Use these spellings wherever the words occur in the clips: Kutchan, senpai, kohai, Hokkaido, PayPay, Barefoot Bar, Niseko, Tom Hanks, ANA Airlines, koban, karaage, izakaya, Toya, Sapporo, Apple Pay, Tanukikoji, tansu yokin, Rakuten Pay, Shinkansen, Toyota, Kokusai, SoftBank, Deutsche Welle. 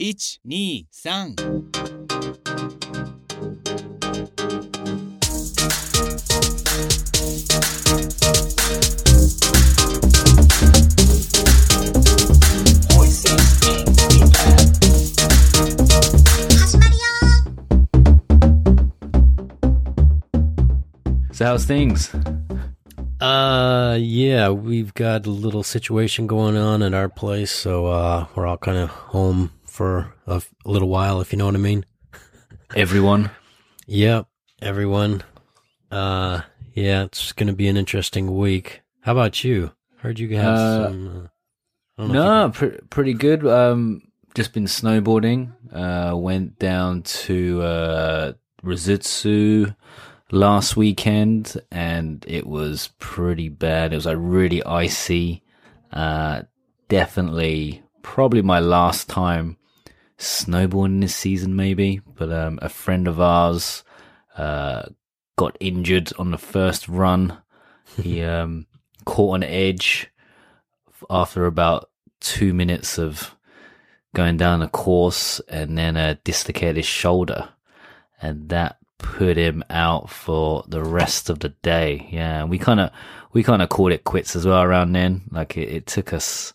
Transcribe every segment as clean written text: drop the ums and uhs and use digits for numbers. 123. So how's things? Yeah, we've got a little situation going on at our place, so we're all kind of home for a little while, if you know what I mean. Everyone? Yep, everyone. Yeah, it's going to be an interesting week. How about you? Heard you guys. Pretty good. Just been snowboarding. Went down to Rusutsu last weekend, and it was pretty bad. It was like really icy. Definitely probably my last time snowboarding this season, maybe, but a friend of ours got injured on the first run. He caught an edge after about 2 minutes of going down the course, and then dislocated his shoulder, and that put him out for the rest of the day. Yeah, we kind of called it quits as well around then. Like it took us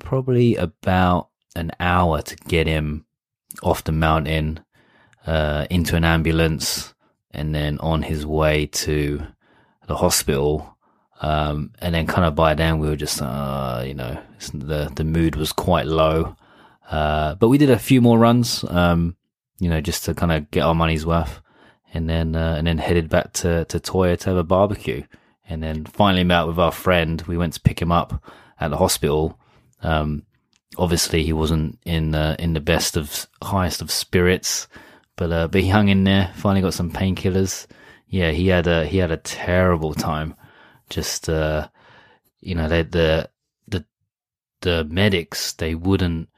probably about an hour to get him off the mountain, into an ambulance, and then on his way to the hospital. And then kind of by then we were just the mood was quite low, but we did a few more runs, just to kind of get our money's worth. And then headed back to Toya to have a barbecue. And then finally met up with our friend. We went to pick him up at the hospital. Obviously, he wasn't in the highest of spirits, but he hung in there. Finally got some painkillers. Yeah, he had a terrible time. Just the medics, they wouldn't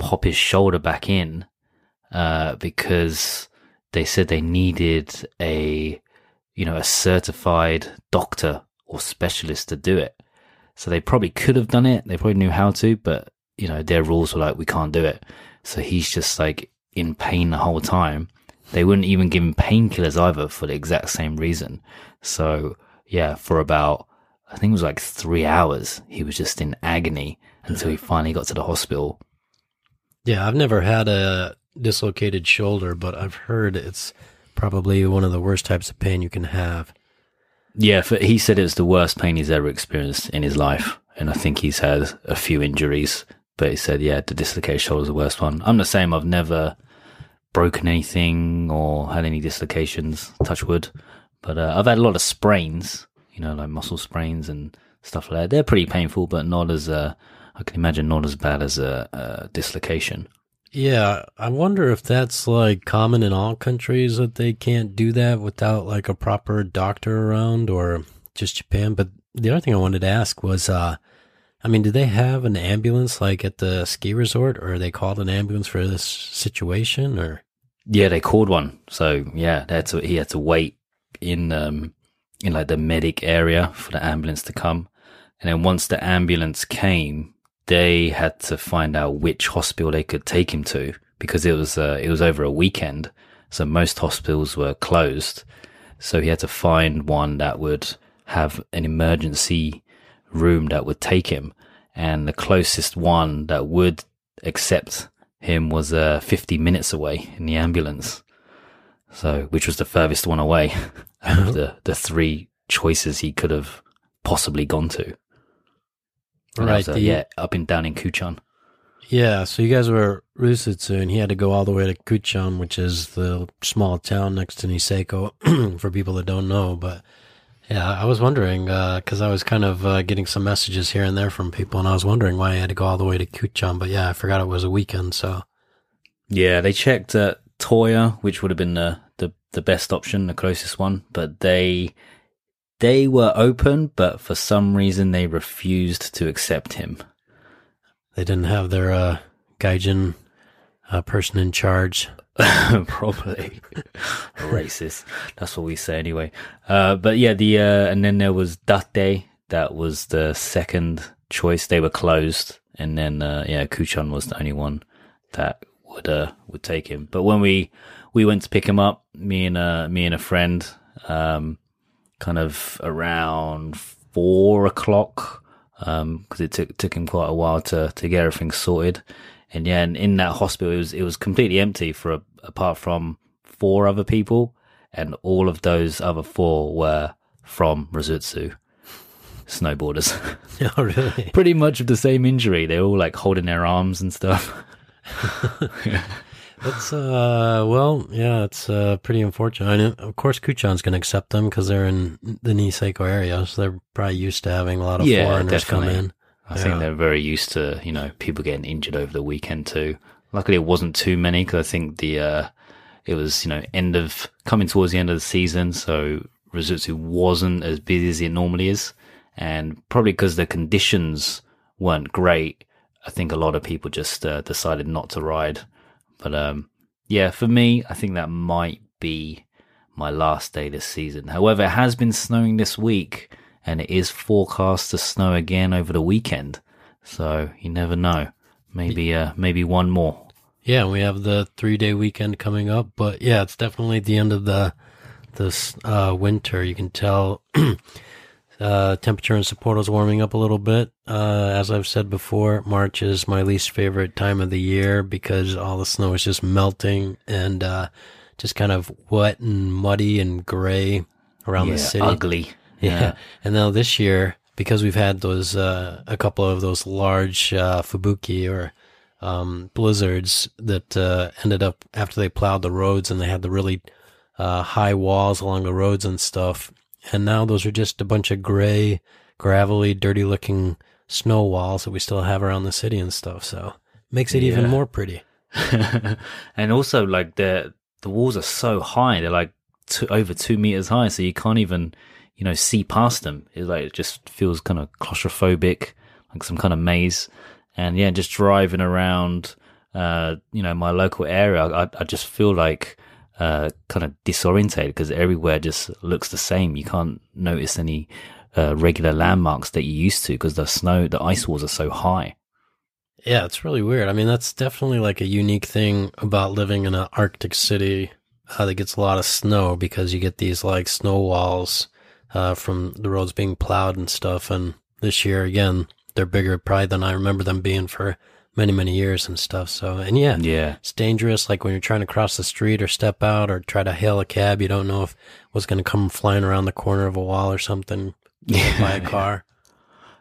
pop his shoulder back in because they said they needed a certified doctor or specialist to do it. So they probably could have done it. They probably knew how to, but their rules were like, we can't do it. So he's just like in pain the whole time. They wouldn't even give him painkillers either for the exact same reason. So yeah, for about, I think it was like 3 hours, he was just in agony until he finally got to the hospital. Yeah, I've never had a dislocated shoulder, but I've heard it's probably one of the worst types of pain you can have. Yeah, he said it's the worst pain he's ever experienced in his life, and I think he's had a few injuries, but he said, yeah, the dislocated shoulder is the worst one. I'm the same. I've never broken anything or had any dislocations, touch wood, but I've had a lot of sprains, like muscle sprains and stuff like that. They're pretty painful, but not as bad as a dislocation. Yeah, I wonder if that's like common in all countries, that they can't do that without like a proper doctor around, or just Japan. But the other thing I wanted to ask was, do they have an ambulance like at the ski resort, or are they called an ambulance for this situation? Or yeah, they called one. So yeah, he had to wait in like the medic area for the ambulance to come, and then once the ambulance came, they had to find out which hospital they could take him to, because it was over a weekend, so most hospitals were closed. So he had to find one that would have an emergency room that would take him, and the closest one that would accept him was 50 minutes away in the ambulance, so which was the furthest one away of the three choices he could have possibly gone to. Right. Up and down in Kutchan. Yeah, so you guys were at Rusutsu, and he had to go all the way to Kutchan, which is the small town next to Niseko, for people that don't know. But yeah, I was wondering, because I was kind of getting some messages here and there from people, and I was wondering why he had to go all the way to Kutchan. But yeah, I forgot it was a weekend, so. Yeah, they checked at Toya, which would have been the best option, the closest one, but they were open, but for some reason they refused to accept him. They didn't have their gaijin person in charge. Probably. Racist. That's what we say anyway. But yeah, and then there was Date. That was the second choice. They were closed. And then Kuchan was the only one that would take him. But when we went to pick him up, me and a friend, kind of around 4 o'clock, because it took him quite a while to get everything sorted. And yeah, and in that hospital, it was completely empty apart from 4 other people, and all of those other 4 were from Rusutsu. Snowboarders. Oh, really? Pretty much of the same injury. They're all like holding their arms and stuff. That's it's pretty unfortunate. I know, of course, Kutchan's going to accept them because they're in the Niseko area, so they're probably used to having a lot of foreigners definitely. Come in. I think they're very used to, you know, people getting injured over the weekend too. Luckily, it wasn't too many because I think it was, you know, coming towards the end of the season, so Rusutsu wasn't as busy as it normally is. And probably because the conditions weren't great, I think a lot of people just decided not to ride. But for me, I think that might be my last day this season. However, it has been snowing this week, and it is forecast to snow again over the weekend. So you never know. Maybe one more. Yeah, we have the 3-day weekend coming up, but yeah, it's definitely the end of this winter. You can tell. Temperature in Sapporo is warming up a little bit. As I've said before, March is my least favorite time of the year because all the snow is just melting and just kind of wet and muddy and gray around the city. Ugly. Yeah. And now this year, because we've had those a couple of those large fubuki or blizzards that ended up after they plowed the roads and they had the really high walls along the roads and stuff. And now those are just a bunch of gray, gravelly, dirty-looking snow walls that we still have around the city and stuff. So makes it even more pretty. And also, like, the walls are so high. They're, like, over 2 meters high, so you can't even, you know, see past them. It's like, it just feels kind of claustrophobic, like some kind of maze. And, yeah, just driving around, you know, my local area, I just feel like... kind of disorientated because everywhere just looks the same. You can't notice any regular landmarks that you used to because the ice walls are so high. Yeah, it's really weird. I mean, that's definitely like a unique thing about living in an Arctic city that gets a lot of snow because you get these like snow walls from the roads being plowed and stuff. And this year, again, they're bigger probably than I remember them being for many years and stuff. So, and it's dangerous. Like when you're trying to cross the street or step out or try to hail a cab, you don't know if what's going to come flying around the corner of a wall or something by a car.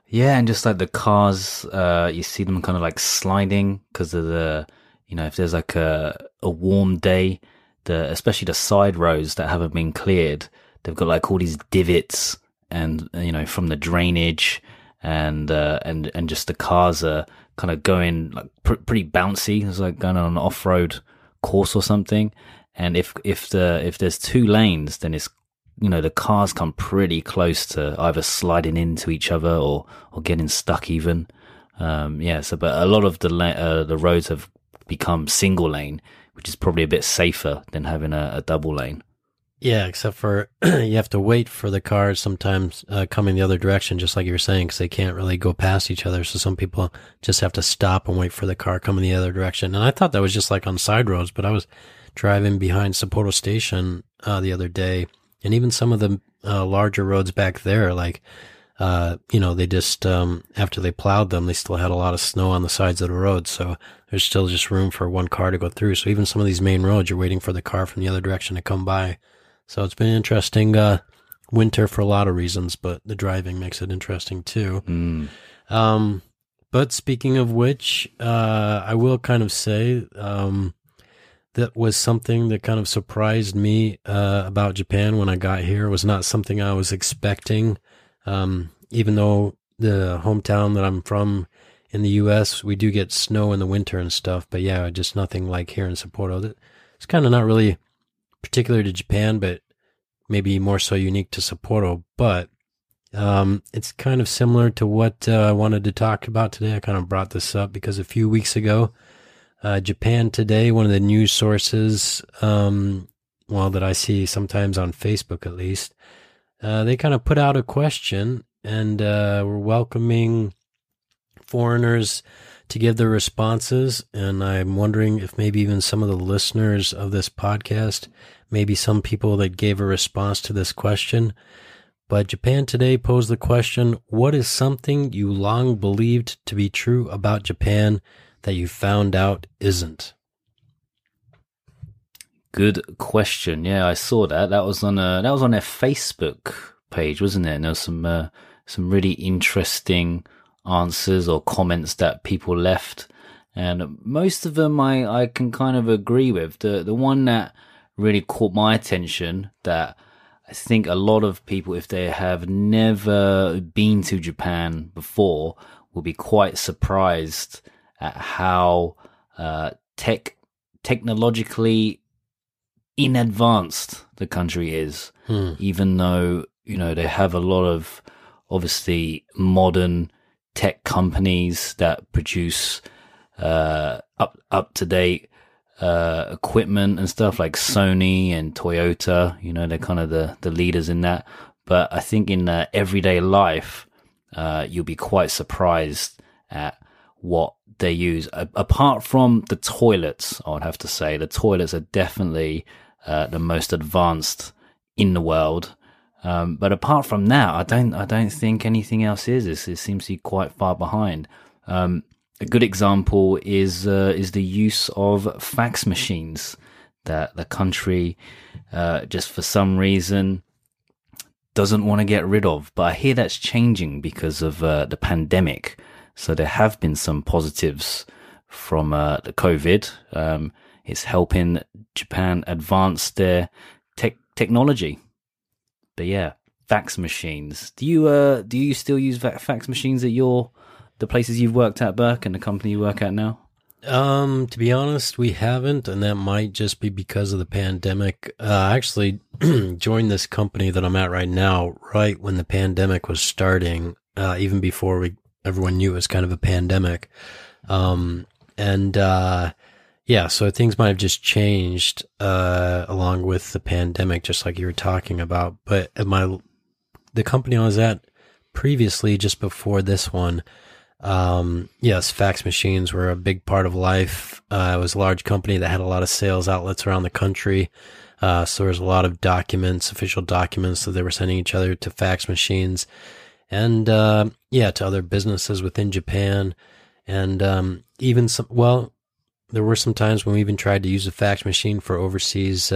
Yeah, and just like the cars, you see them kind of like sliding because of the, you know, if there's like a warm day, especially the side roads that haven't been cleared, they've got like all these divots and, you know, from the drainage and just the cars are kind of going like pretty bouncy. It's like going on an off-road course or something. And if there's 2 lanes, then it's, you know, the cars come pretty close to either sliding into each other or getting stuck even. So, but a lot of the roads have become single lane, which is probably a bit safer than having a double lane. Yeah, except for you have to wait for the cars sometimes coming the other direction, just like you were saying, because they can't really go past each other. So some people just have to stop and wait for the car coming the other direction. And I thought that was just like on side roads, but I was driving behind Sapporo Station the other day, and even some of the larger roads back there, like, you know, they just, after they plowed them, they still had a lot of snow on the sides of the road. So there's still just room for one car to go through. So even some of these main roads, you're waiting for the car from the other direction to come by. So it's been an interesting winter for a lot of reasons, but the driving makes it interesting too. Mm. But speaking of which, I will kind of say that was something that kind of surprised me about Japan when I got here. It was not something I was expecting, even though the hometown that I'm from in the U.S., we do get snow in the winter and stuff. But yeah, just nothing like here in Sapporo. It's kind of not really... particular to Japan, but maybe more so unique to Sapporo. But it's kind of similar to what I wanted to talk about today. I kind of brought this up because a few weeks ago, Japan Today, one of the news sources, that I see sometimes on Facebook at least, they kind of put out a question and were welcoming foreigners to give their responses, and I'm wondering if maybe even some of the listeners of this podcast, maybe some people that gave a response to this question. But Japan Today posed the question, what is something you long believed to be true about Japan that you found out isn't? Good question. Yeah, I saw that. That was on their Facebook page, wasn't it? And there was some really interesting answers or comments that people left, and most of them I can kind of agree with. The one that really caught my attention, that I think a lot of people, if they have never been to Japan before, will be quite surprised at how technologically in advanced the country is. Even though, you know, they have a lot of obviously modern tech companies that produce up-to-date equipment and stuff like Sony and Toyota. You know, they're kind of the leaders in that. But I think in everyday life, you'll be quite surprised at what they use. Apart from the toilets, I would have to say. The toilets are definitely the most advanced in the world. But apart from that, I don't think anything else is. It seems to be quite far behind. A good example is the use of fax machines, that the country just for some reason doesn't want to get rid of. But I hear that's changing because of the pandemic. So there have been some positives from the COVID. It's helping Japan advance their technology. But yeah, fax machines. Do you still use fax machines at the places you've worked at, Burke, and the company you work at now? To be honest, we haven't, and that might just be because of the pandemic. I actually joined this company that I'm at right now right when the pandemic was starting, even before everyone knew it was kind of a pandemic. Yeah, so things might have just changed along with the pandemic, just like you were talking about. But at the company I was at previously, just before this one, yes, fax machines were a big part of life. It was a large company that had a lot of sales outlets around the country. So there was a lot of documents, official documents that they were sending each other to fax machines and, to other businesses within Japan. And there were some times when we even tried to use a fax machine for overseas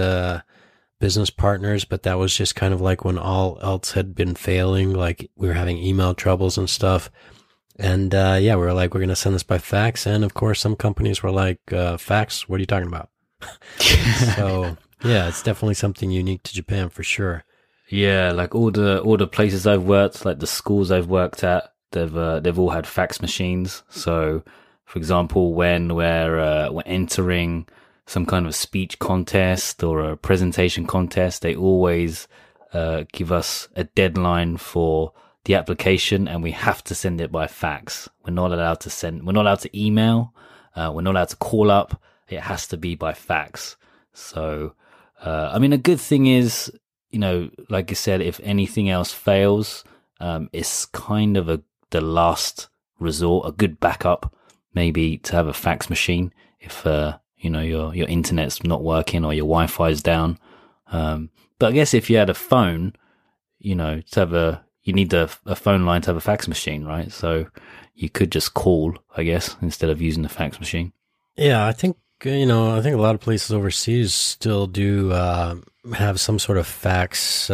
business partners, but that was just kind of like when all else had been failing, like we were having email troubles and stuff. And we were like, we're going to send this by fax. And of course, some companies were like, fax, what are you talking about? So yeah, it's definitely something unique to Japan for sure. Yeah, like all the places I've worked, like the schools I've worked at, they've all had fax machines. So for example, when we're entering some kind of speech contest or a presentation contest, they always give us a deadline for the application, and we have to send it by fax. We're not allowed to send. We're not allowed to email. We're not allowed to call up. It has to be by fax. So, a good thing is, you know, like I said, if anything else fails, it's kind of the last resort, a good backup. Maybe to have a fax machine if your internet's not working or your Wi-Fi is down. But I guess if you had a phone, you know, you need a phone line to have a fax machine, right? So you could just call, I guess, instead of using the fax machine. Yeah, I think a lot of places overseas still do have some sort of fax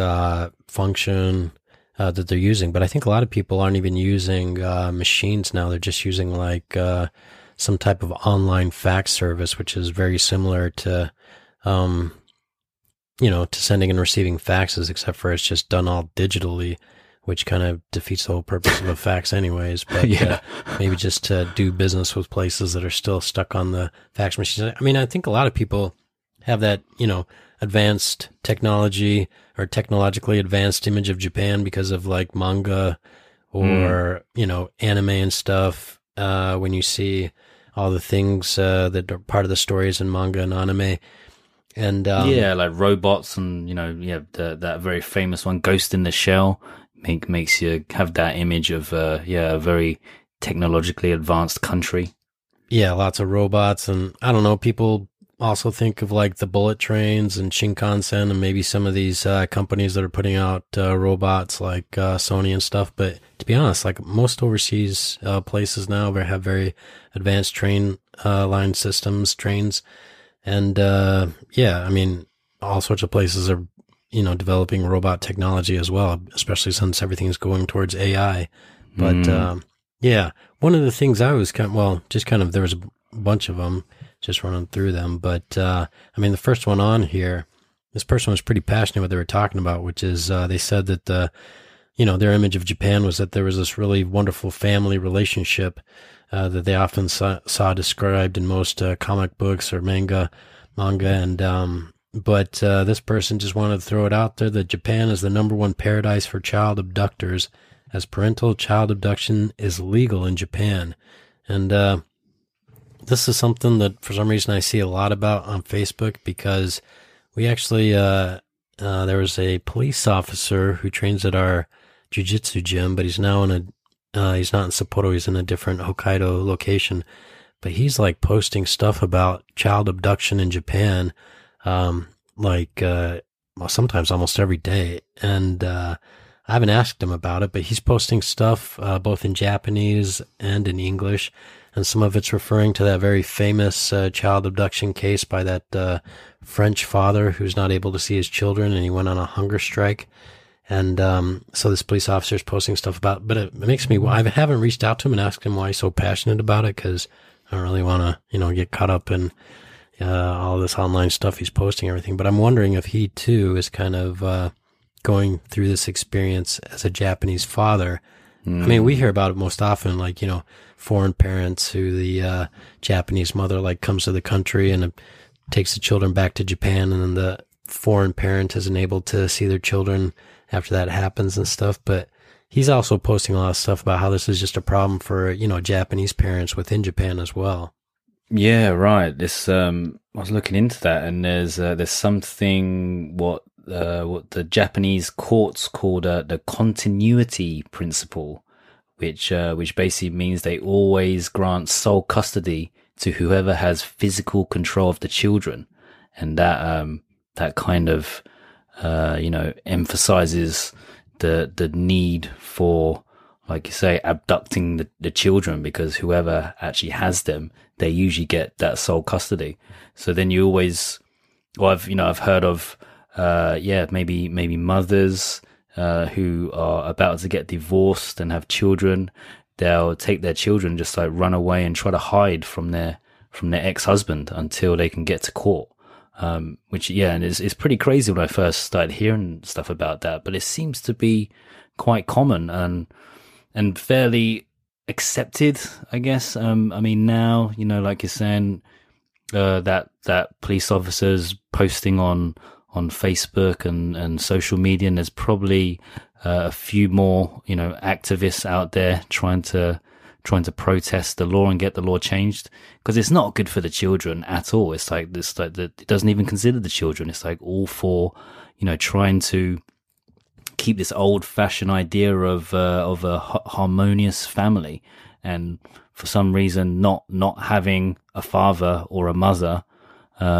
function that they're using, but I think a lot of people aren't even using machines now. They're just using like some type of online fax service, which is very similar to, to sending and receiving faxes, except for it's just done all digitally, which kind of defeats the whole purpose of a fax anyways. But yeah, maybe just to do business with places that are still stuck on the fax machines. I mean, I think a lot of people have that, advanced technology or technologically advanced image of Japan because of like manga or, anime and stuff. When you see all the things that are part of the stories in manga and anime. And like robots and, that very famous one, Ghost in the Shell, makes you have that image of a very technologically advanced country. Yeah, lots of robots. And I don't know, people also think of like the bullet trains and Shinkansen and maybe some of these companies that are putting out robots like Sony and stuff. But to be honest, like most overseas places now have very advanced train line systems, trains. And yeah, I mean, all sorts of places are, you know, developing robot technology as well, especially since everything is going towards AI. But yeah, one of the things I was kind of, well, just kind of, there was a bunch of them, just running through them. But, I mean, the first one on here, this person was pretty passionate what they were talking about, which is they said that, you know, their image of Japan was that there was this really wonderful family relationship that they often saw described in most comic books or manga. And, but this person just wanted to throw it out there that Japan is the #1 paradise for child abductors, as parental child abduction is legal in Japan. And this is something that for some reason I see a lot about on Facebook, because we actually, there was a police officer who trains at our jiu-jitsu gym, but he's now in a, he's not in Sapporo, he's in a different Hokkaido location, but he's like posting stuff about child abduction in Japan, like, well, sometimes almost every day. And, I haven't asked him about it, but he's posting stuff both in Japanese and in English, and some of it's referring to that very famous child abduction case by that French father who's not able to see his children, and he went on a hunger strike. And so this police officer is posting stuff about it, but it makes me, I haven't reached out to him and asked him why he's so passionate about it, because I don't really want to, you know, get caught up in all this online stuff he's posting and everything. But I'm wondering if he too is kind of going through this experience as a Japanese father. I mean, we hear about it most often, like, you know, foreign parents who the Japanese mother, like, comes to the country and takes the children back to Japan, and then the foreign parent isn't able to see their children after that happens and stuff. But he's also posting a lot of stuff about how this is just a problem for, you know, Japanese parents within Japan as well. Yeah, right. This I was looking into that, and there's something what the Japanese courts called the continuity principle, which basically means they always grant sole custody to whoever has physical control of the children, and that that kind of you know, emphasizes the need for, like you say, abducting the children, because whoever actually has them, they usually get that sole custody. So then you always, well, I've heard of. Yeah, maybe mothers who are about to get divorced and have children, they'll take their children, just like run away and try to hide from their ex-husband until they can get to court. Which, yeah, and it's pretty crazy when I first started hearing stuff about that, but it seems to be quite common and fairly accepted, I guess. I mean, now, you know, like you're saying, that police officer's posting on Facebook and social media, and there's probably a few more, you know, activists out there trying to protest the law and get the law changed, because it's not good for the children at all. It's like this, like that, it doesn't even consider the children. It's like all for, you know, trying to keep this old-fashioned idea of a harmonious family, and for some reason not having a father or a mother, you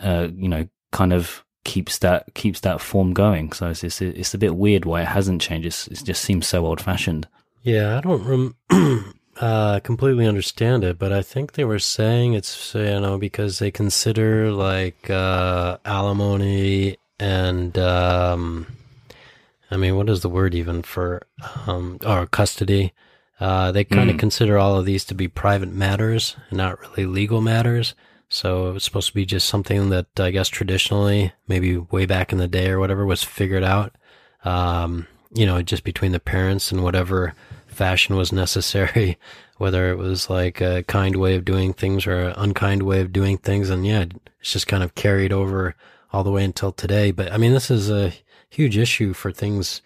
know, kind of keeps that form going. So it's a bit weird why it hasn't changed. It just seems so old-fashioned. Yeah, I don't completely understand it, but I think they were saying it's, you know, because they consider like alimony and I mean, what is the word even for or custody? They kind of consider all of these to be private matters and not really legal matters. So it's supposed to be just something that I guess traditionally, maybe way back in the day or whatever, was figured out, you know, just between the parents in whatever fashion was necessary, whether it was like a kind way of doing things or an unkind way of doing things. And yeah, it's just kind of carried over all the way until today. But I mean, this is a huge issue for things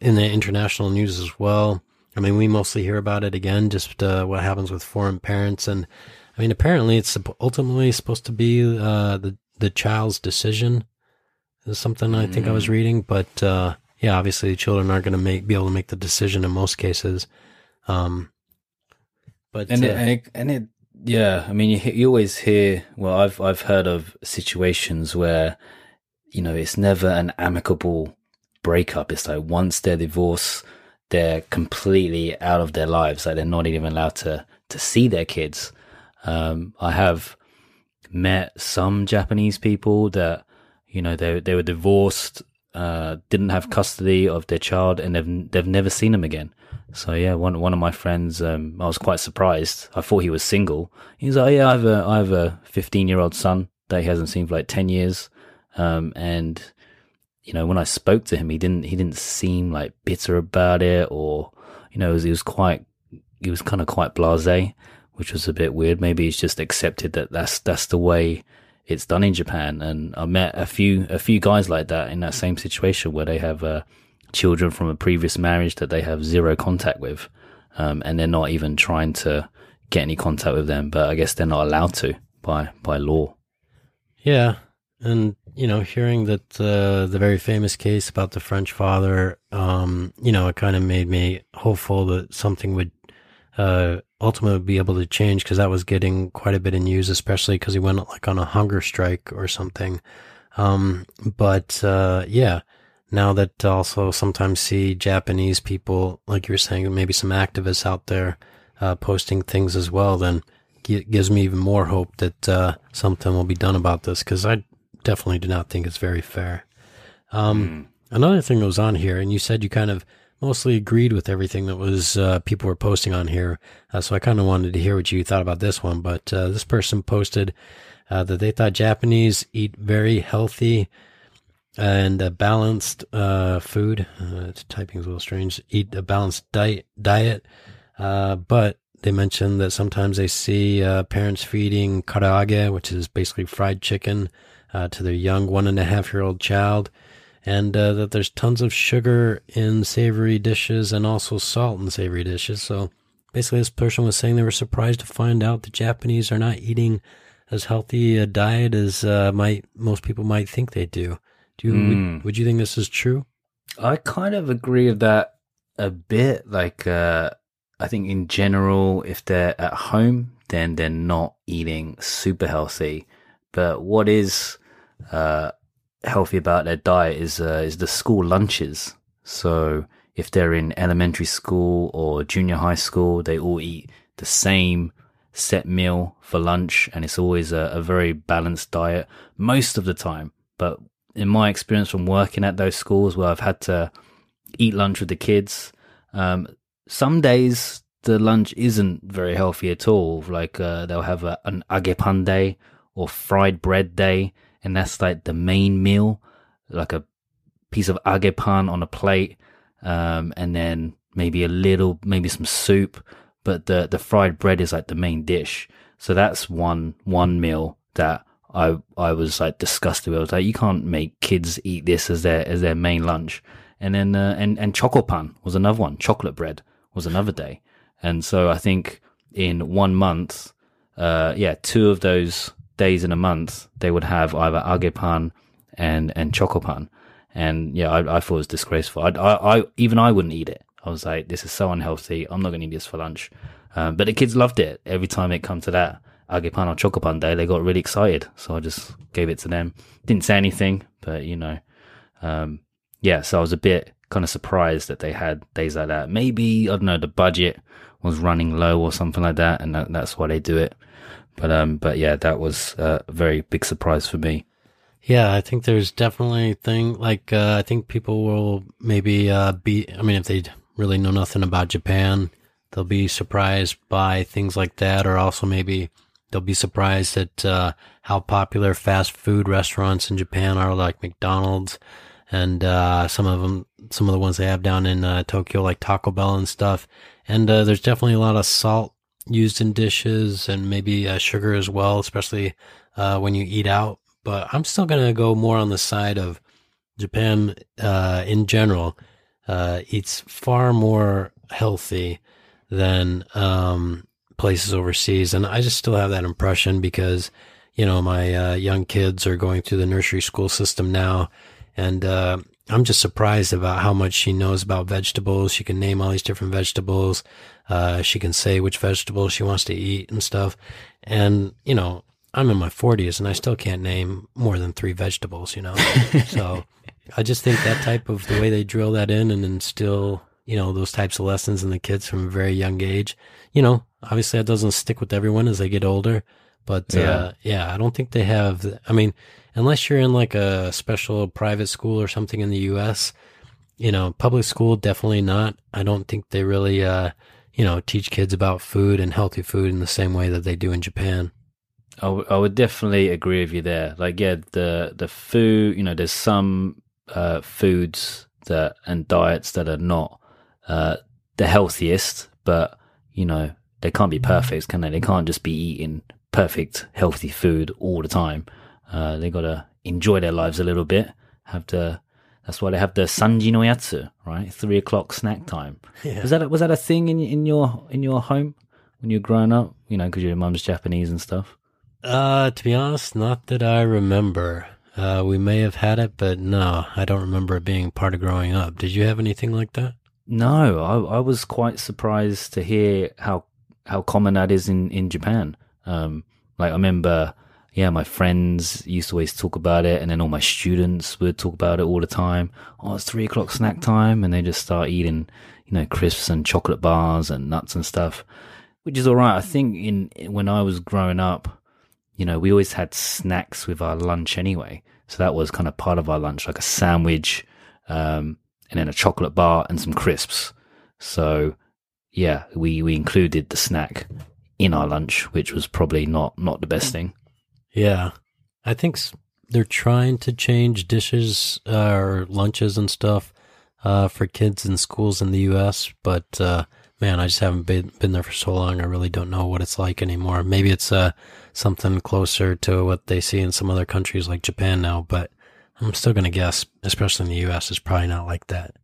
in the international news as well. I mean, we mostly hear about it again, just what happens with foreign parents. And I mean, apparently it's ultimately supposed to be the child's decision. Is something I think I was reading, but yeah, obviously children aren't going to be able to make the decision in most cases. But and it Yeah, I mean, you always hear, well, I've heard of situations where, you know, it's never an amicable breakup. It's like once they're divorced, they're completely out of their lives. Like they're not even allowed to see their kids. I have met some Japanese people that, you know, they were divorced, didn't have custody of their child, and they've never seen them again. So yeah, one of my friends, I was quite surprised. I thought he was single. He's like, yeah, I have a 15-year-old son that he hasn't seen for like 10 years, and you know, when I spoke to him, he didn't seem like bitter about it, or you know, he was kind of quite blasé, which was a bit weird. Maybe he's just accepted that that's the way it's done in Japan. And I met a few guys like that in that same situation where they have children from a previous marriage that they have zero contact with, and they're not even trying to get any contact with them, but I guess they're not allowed to by law. Yeah, and you know, hearing that the very famous case about the French father, you know, it kind of made me hopeful that something would ultimately be able to change, because that was getting quite a bit of news, especially because he went like on a hunger strike or something. Yeah, now that also sometimes see Japanese people, like you were saying, maybe some activists out there posting things as well, then gives me even more hope that something will be done about this, because I definitely do not think it's very fair. Another thing that was on here, and you said you kind of mostly agreed with everything that was people were posting on here, so I kind of wanted to hear what you thought about this one, but this person posted that they thought Japanese eat very healthy and a balanced food. Typing's a little strange. Eat a balanced diet. But they mentioned that sometimes they see parents feeding karaage, which is basically fried chicken, to their young 1.5-year-old child, and that there's tons of sugar in savory dishes and also salt in savory dishes. So basically this person was saying they were surprised to find out the Japanese are not eating as healthy a diet as most people might think they do. Would you think this is true? I kind of agree with that a bit. Like, I think in general, if they're at home, then they're not eating super healthy. But what is healthy about their diet is the school lunches. So if they're in elementary school or junior high school, they all eat the same set meal for lunch, and it's always a very balanced diet most of the time. But in my experience from working at those schools where I've had to eat lunch with the kids, some days the lunch isn't very healthy at all. Like they'll have an agepan day or fried bread day, and that's like the main meal, like a piece of agepan on a plate, and then maybe some soup. But the fried bread is like the main dish. So that's one meal that I was like disgusted with. I was like, you can't make kids eat this as their main lunch. And then and chocopan was another one. Chocolate bread was another day. And so I think in 1 month, 2 of those days in a month they would have either agepan and chocopan. And yeah, I thought it was disgraceful. I wouldn't eat it. I was like, this is so unhealthy. I'm not going to eat this for lunch. But the kids loved it. Every time it come to that agepan or chocopan day, they got really excited, so I just gave it to them. Didn't say anything, but you know, so I was a bit kind of surprised that they had days like that. Maybe, I don't know, the budget was running low or something like that, and that's why they do it. But yeah, that was a very big surprise for me. Yeah, I think there's definitely a thing, like I think people will maybe if they really know nothing about Japan, they'll be surprised by things like that, or also maybe they'll be surprised at how popular fast food restaurants in Japan are, like McDonald's and some of the ones they have down in Tokyo, like Taco Bell and stuff. And there's definitely a lot of salt used in dishes, and maybe sugar as well, especially when you eat out. But I'm still going to go more on the side of Japan in general. It's far more healthy than places overseas, and I just still have that impression because, you know, my young kids are going through the nursery school system now, and I'm just surprised about how much she knows about vegetables. She can name all these different vegetables. She can say which vegetables she wants to eat and stuff. And, you know, I'm in my 40s and I still can't name more than 3 vegetables, you know? So I just think that type of the way they drill that in and instill, you know, those types of lessons in the kids from a very young age, you know, obviously that doesn't stick with everyone as they get older. But yeah, I don't think they have, I mean, unless you're in like a special private school or something in the U.S., you know, public school, definitely not. I don't think they really, you know, teach kids about food and healthy food in the same way that they do in Japan. I would definitely agree with you there. Like, yeah, the food, you know, there's some foods that and diets that are not the healthiest, but, you know, they can't be perfect, can they? They can't just be eating perfect healthy food all the time. They gotta enjoy their lives a little bit. That's why they have the sanji no yatsu, right? 3 o'clock snack time. Yeah. Was that a thing in your home when you were growing up? You know, because your mum's Japanese and stuff. To be honest, not that I remember. We may have had it, but no, I don't remember it being part of growing up. Did you have anything like that? No, I was quite surprised to hear how common that is in Japan. Like I remember, yeah, my friends used to always talk about it, and then all my students would talk about it all the time. Oh, it's 3 o'clock snack time, and they just start eating, you know, crisps and chocolate bars and nuts and stuff, which is all right. I think when I was growing up, you know, we always had snacks with our lunch anyway, so that was kind of part of our lunch, like a sandwich, and then a chocolate bar and some crisps. So yeah, we included the snack in our lunch, which was probably not the best thing. Yeah. I think they're trying to change dishes or lunches and stuff for kids in schools in the U.S., but man, I just haven't been there for so long. I really don't know what it's like anymore. Maybe it's something closer to what they see in some other countries like Japan now, but I'm still going to guess, especially in the U.S., it's probably not like that.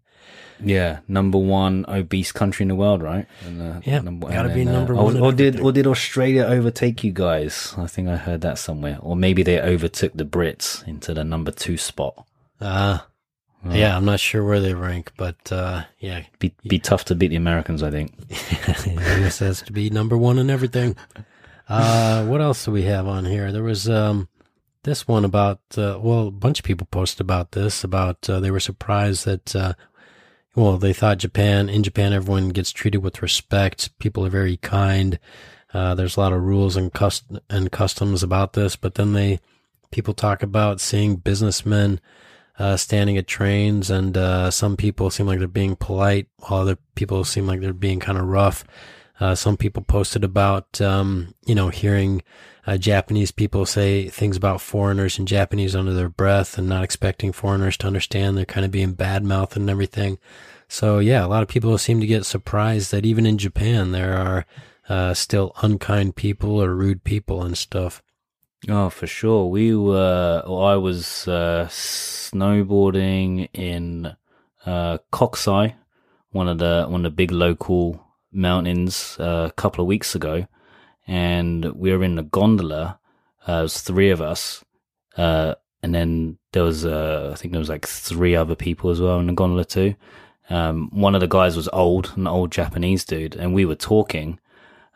Yeah, #1 obese country in the world, right? And, yeah, gotta be #1. Or did Australia overtake you guys? I think I heard that somewhere. Or maybe they overtook the Brits into the #2 spot. Yeah, I'm not sure where they rank, but yeah, be tough to beat the Americans, I think. This has to be #1 in everything. What else do we have on here? There was this one about well, a bunch of people posted about this. About they were surprised that. Well, they thought in Japan, everyone gets treated with respect. People are very kind. There's a lot of rules and customs about this. But then people talk about seeing businessmen standing at trains, and some people seem like they're being polite, while other people seem like they're being kind of rough. Some people posted about, you know, hearing Japanese people say things about foreigners in Japanese under their breath and not expecting foreigners to understand. They're kind of being bad-mouthed and everything. So, yeah, a lot of people seem to get surprised that even in Japan there are still unkind people or rude people and stuff. Oh, for sure. I was snowboarding in Kokusai, one of the big local mountains a couple of weeks ago, and we were in the gondola. It was 3 of us, and then there was I think there was like 3 other people as well in the gondola too. One of the guys was an old Japanese dude, and we were talking.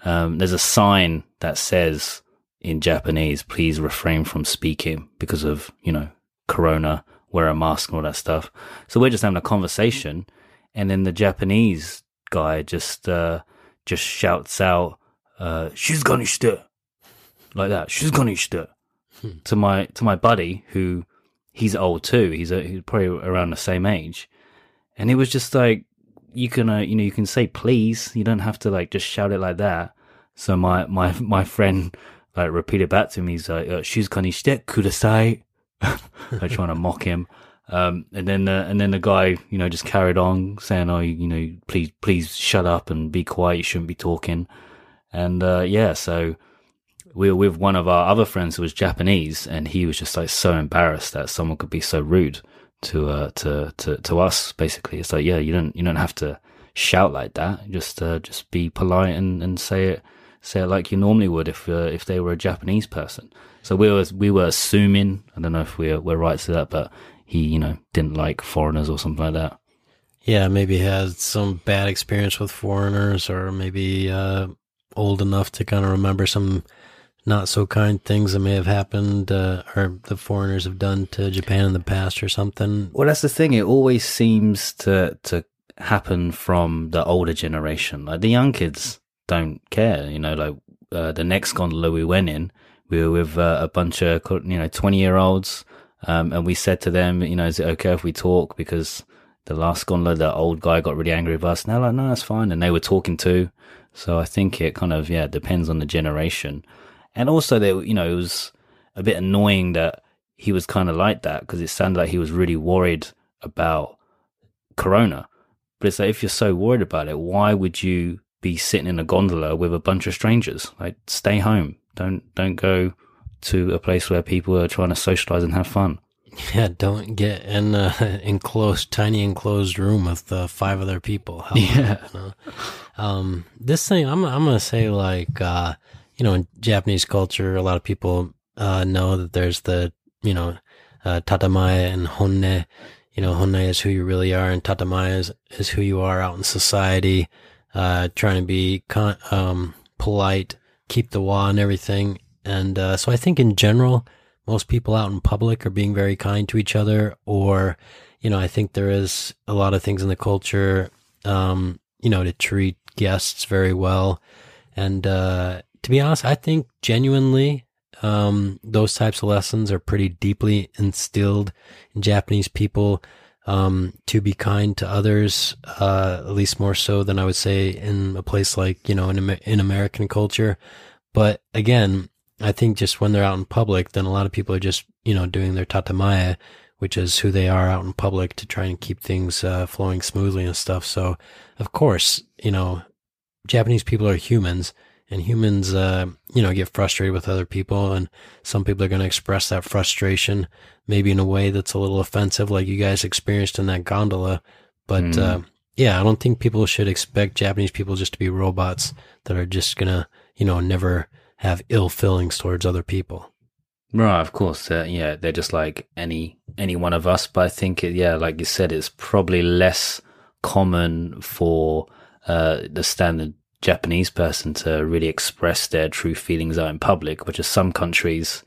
There's a sign that says in Japanese, please refrain from speaking because of, you know, corona, wear a mask and all that stuff. So we're just having a conversation, and then the Japanese guy just shouts out "shizuka ni shite" like that, "shizuka ni shite," to my buddy, who he's old too. He's probably around the same age, and it was just like, you can say please, you don't have to like just shout it like that. So my friend like repeated back to me. He's like, "shizuka ni shite kudasai," like trying to mock him. And then the guy, you know, just carried on saying, "Oh, you know, please shut up and be quiet. You shouldn't be talking." And yeah, so we were with one of our other friends who was Japanese, and he was just like so embarrassed that someone could be so rude to us. Basically, it's like, yeah, you don't have to shout like that. Just be polite and say it like you normally would if they were a Japanese person. So we were assuming, I don't know if we're right to that, but he, you know, didn't like foreigners or something like that. Yeah, maybe had some bad experience with foreigners, or maybe old enough to kind of remember some not so kind things that may have happened or the foreigners have done to Japan in the past or something. Well, that's the thing. It always seems to happen from the older generation. Like the young kids don't care, you know, like the next gondola we went in, we were with a bunch of, you know, 20-year-olds, and we said to them, you know, is it okay if we talk? Because the last gondola, the old guy got really angry with us. And they're like, no, that's fine. And they were talking too. So I think it kind of, yeah, depends on the generation. And also, they, you know, it was a bit annoying that he was kind of like that, because it sounded like he was really worried about corona. But it's like, if you're so worried about it, why would you be sitting in a gondola with a bunch of strangers? Like, stay home. Don't go to a place where people are trying to socialize and have fun. Yeah, don't get in an enclosed, tiny enclosed room with five other people. Yeah. You know? This thing, I'm going to say, like, you know, in Japanese culture, a lot of people know that there's the, you know, tatamae and honne. You know, honne is who you really are, and tatamae is who you are out in society, trying to be polite, keep the wa and everything. And so I think in general, most people out in public are being very kind to each other, or, you know, I think there is a lot of things in the culture, you know, to treat guests very well. And to be honest, I think genuinely those types of lessons are pretty deeply instilled in Japanese people, to be kind to others, at least more so than I would say in a place like, you know, in American culture. But again, I think just when they're out in public, then a lot of people are just, you know, doing their tatamae, which is who they are out in public, to try and keep things flowing smoothly and stuff. So of course, you know, Japanese people are humans, and humans, you know, get frustrated with other people, and some people are going to express that frustration maybe in a way that's a little offensive, like you guys experienced in that gondola. But yeah, I don't think people should expect Japanese people just to be robots that are just going to, you know, never have ill feelings towards other people. Right, of course. Yeah, they're just like any one of us. But I think, yeah, like you said, it's probably less common for the standard Japanese person to really express their true feelings out in public, which is some countries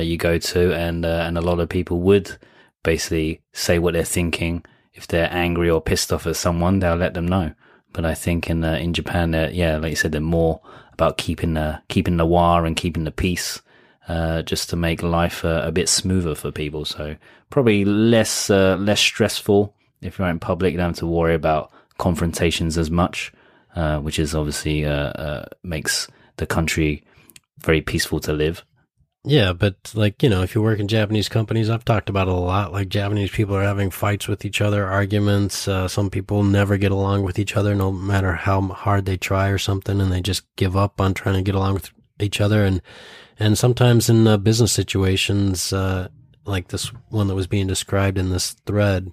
you go to, and a lot of people would basically say what they're thinking. If they're angry or pissed off at someone, they'll let them know. But I think in Japan, yeah, like you said, they're more about keeping the war and keeping the peace, just to make life a bit smoother for people. So probably less stressful if you're out in public. You don't have to worry about confrontations as much. Which is obviously makes the country very peaceful to live. Yeah, but like, you know, if you work in Japanese companies, I've talked about it a lot. Like, Japanese people are having fights with each other, arguments. Some people never get along with each other, no matter how hard they try or something, and they just give up on trying to get along with each other. And sometimes in business situations, like this one that was being described in this thread,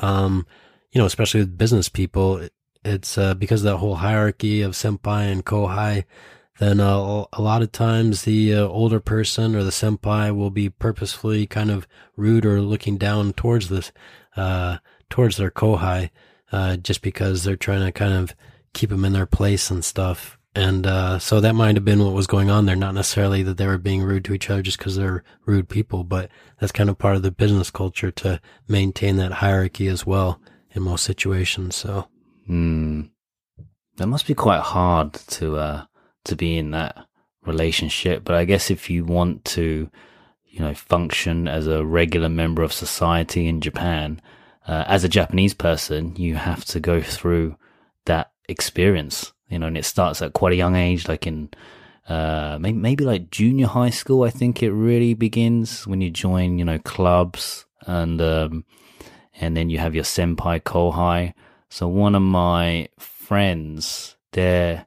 you know, especially with business people, it's because of that whole hierarchy of senpai and kohai, then a lot of times the older person or the senpai will be purposefully kind of rude or looking down towards this, towards their kohai, just because they're trying to kind of keep them in their place and stuff. And so that might have been what was going on there, not necessarily that they were being rude to each other just because they're rude people, but that's kind of part of the business culture to maintain that hierarchy as well in most situations, so... That must be quite hard to be in that relationship. But I guess if you want to, you know, function as a regular member of society in Japan, as a Japanese person, you have to go through that experience, you know, and it starts at quite a young age, like in maybe like junior high school. I think it really begins when you join, you know, clubs, and then you have your senpai, kohai. So one of my friends, their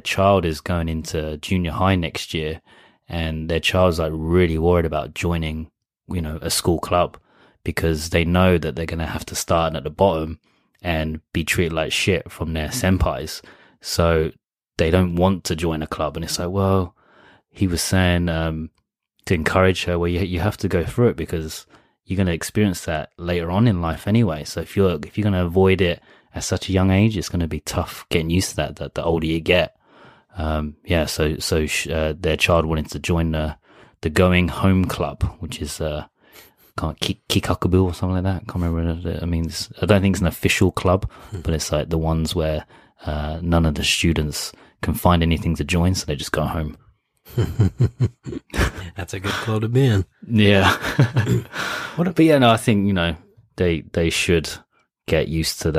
child is going into junior high next year, and their child's like really worried about joining, you know, a school club, because they know that they're going to have to start at the bottom and be treated like shit from their senpais. So they don't want to join a club. And it's like, well, he was saying to encourage her, well, you have to go through it, because you're going to experience that later on in life anyway. So if you're going to avoid it at such a young age, it's going to be tough getting used to that the older you get. Their child wanted to join the Going Home Club, which is Kikakubu or something like that. Can't remember what it means. I don't think it's an official club, but it's like the ones where none of the students can find anything to join, so they just go home. That's a good club to be in. Yeah. I think, they should get used to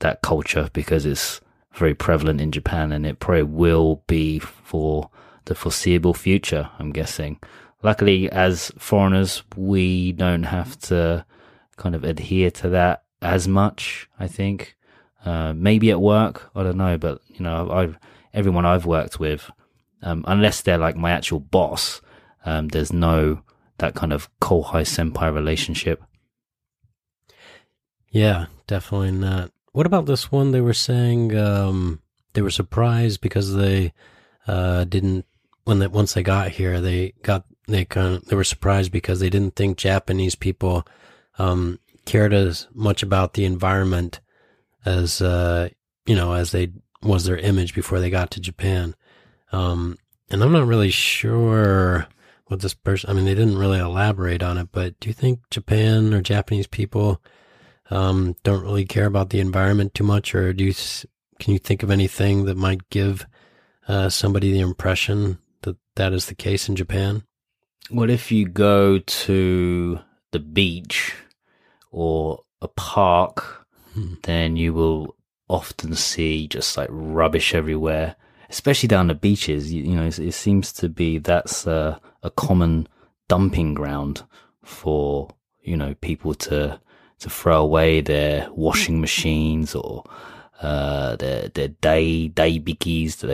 that culture, because it's very prevalent in Japan, and it probably will be for the foreseeable future, I'm guessing. Luckily, as foreigners, we don't have to kind of adhere to that as much, I think. Maybe at work, I don't know, but everyone I've worked with, unless they're like my actual boss, there's no that kind of kohai senpai relationship. Yeah, definitely not. What about this one? They were saying they were surprised because they didn't once they got here. They were surprised because they didn't think Japanese people cared as much about the environment as their image before they got to Japan. And I'm not really sure what this person. They didn't really elaborate on it. But do you think Japan or Japanese people don't really care about the environment too much, or can you think of anything that might give somebody the impression that that is the case in Japan? Well, if you go to the beach or a park, then you will often see just like rubbish everywhere, especially down the beaches. It seems to be that's a common dumping ground for people to throw away their washing machines or their day biggies that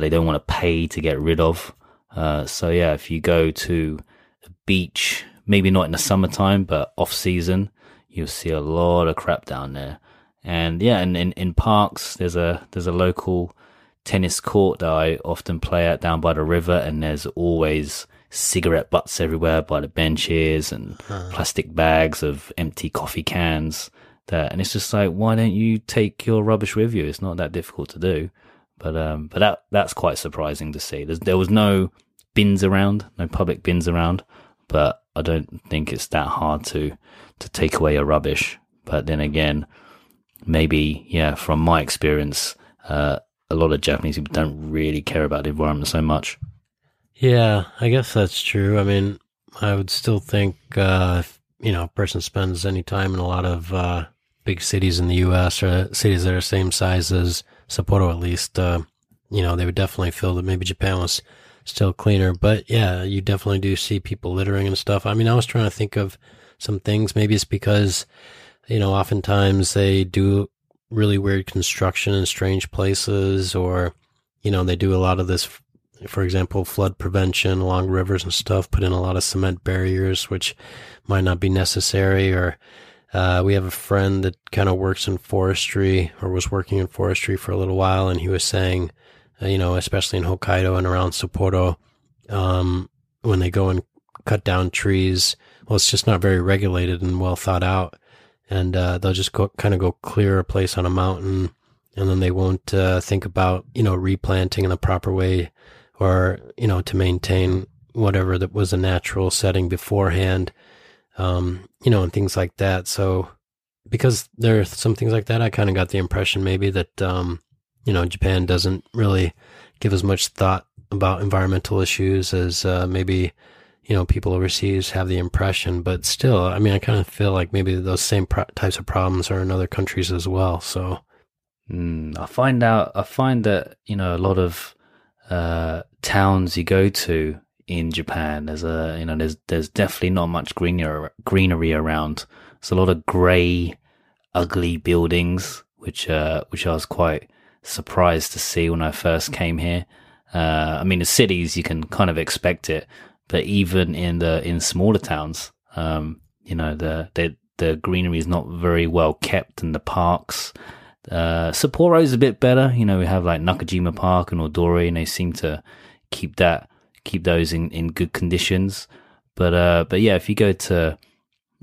they don't want to pay to get rid of. If you go to a beach, maybe not in the summertime, but off season, you'll see a lot of crap down there. And yeah, and in parks, there's a local tennis court that I often play at down by the river, and there's always cigarette butts everywhere by the benches and plastic bags of empty coffee cans there. And it's just like, why don't you take your rubbish with you? It's not that difficult to do. But that's quite surprising to see. There was no bins around, no public bins around, but I don't think it's that hard to take away your rubbish. But then again, maybe, yeah, from my experience, a lot of Japanese people don't really care about the environment so much. Yeah, I guess that's true. I would still think, if a person spends any time in a lot of big cities in the U.S. or cities that are the same size as Sapporo, at least, they would definitely feel that maybe Japan was still cleaner. But yeah, you definitely do see people littering and stuff. I was trying to think of some things. Maybe it's because, oftentimes they do really weird construction in strange places, or, they do a lot of this. For example, flood prevention along rivers and stuff, put in a lot of cement barriers, which might not be necessary. Or we have a friend that kind of works in forestry, or was working in forestry for a little while, and he was saying, especially in Hokkaido and around Sapporo, when they go and cut down trees, well, it's just not very regulated and well thought out. And they'll just go clear a place on a mountain, and then they won't think about, replanting in the proper way, or, to maintain whatever that was a natural setting beforehand, and things like that. So because there are some things like that, I kind of got the impression maybe that, Japan doesn't really give as much thought about environmental issues as maybe, people overseas have the impression. But still, I kind of feel like maybe those same types of problems are in other countries as well. So I find that, a lot of towns you go to in Japan, there's definitely not much greenery around. It's a lot of grey, ugly buildings, which I was quite surprised to see when I first came here. The cities you can kind of expect it, but even in smaller towns, the greenery is not very well kept in the parks. Sapporo is a bit better. We have like Nakajima Park and Odori, and they seem to keep those in good conditions. But yeah, if you go to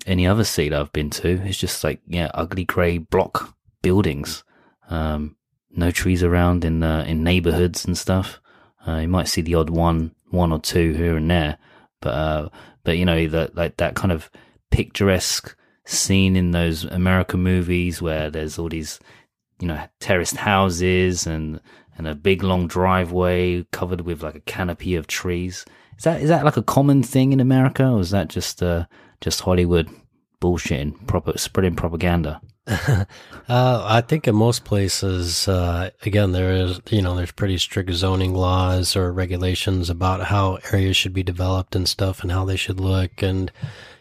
any other city that I've been to. It's just like, yeah, ugly grey block buildings. No trees around in neighbourhoods and stuff. You might see the odd one or two here and there, but you know, that like that kind of picturesque scene in those American movies where there's all these, you know, terraced houses and a big long driveway covered with like a canopy of trees. Is that like a common thing in America, or is that just Hollywood bullshitting, spreading propaganda? I think in most places, again, there's pretty strict zoning laws or regulations about how areas should be developed and stuff, and how they should look, and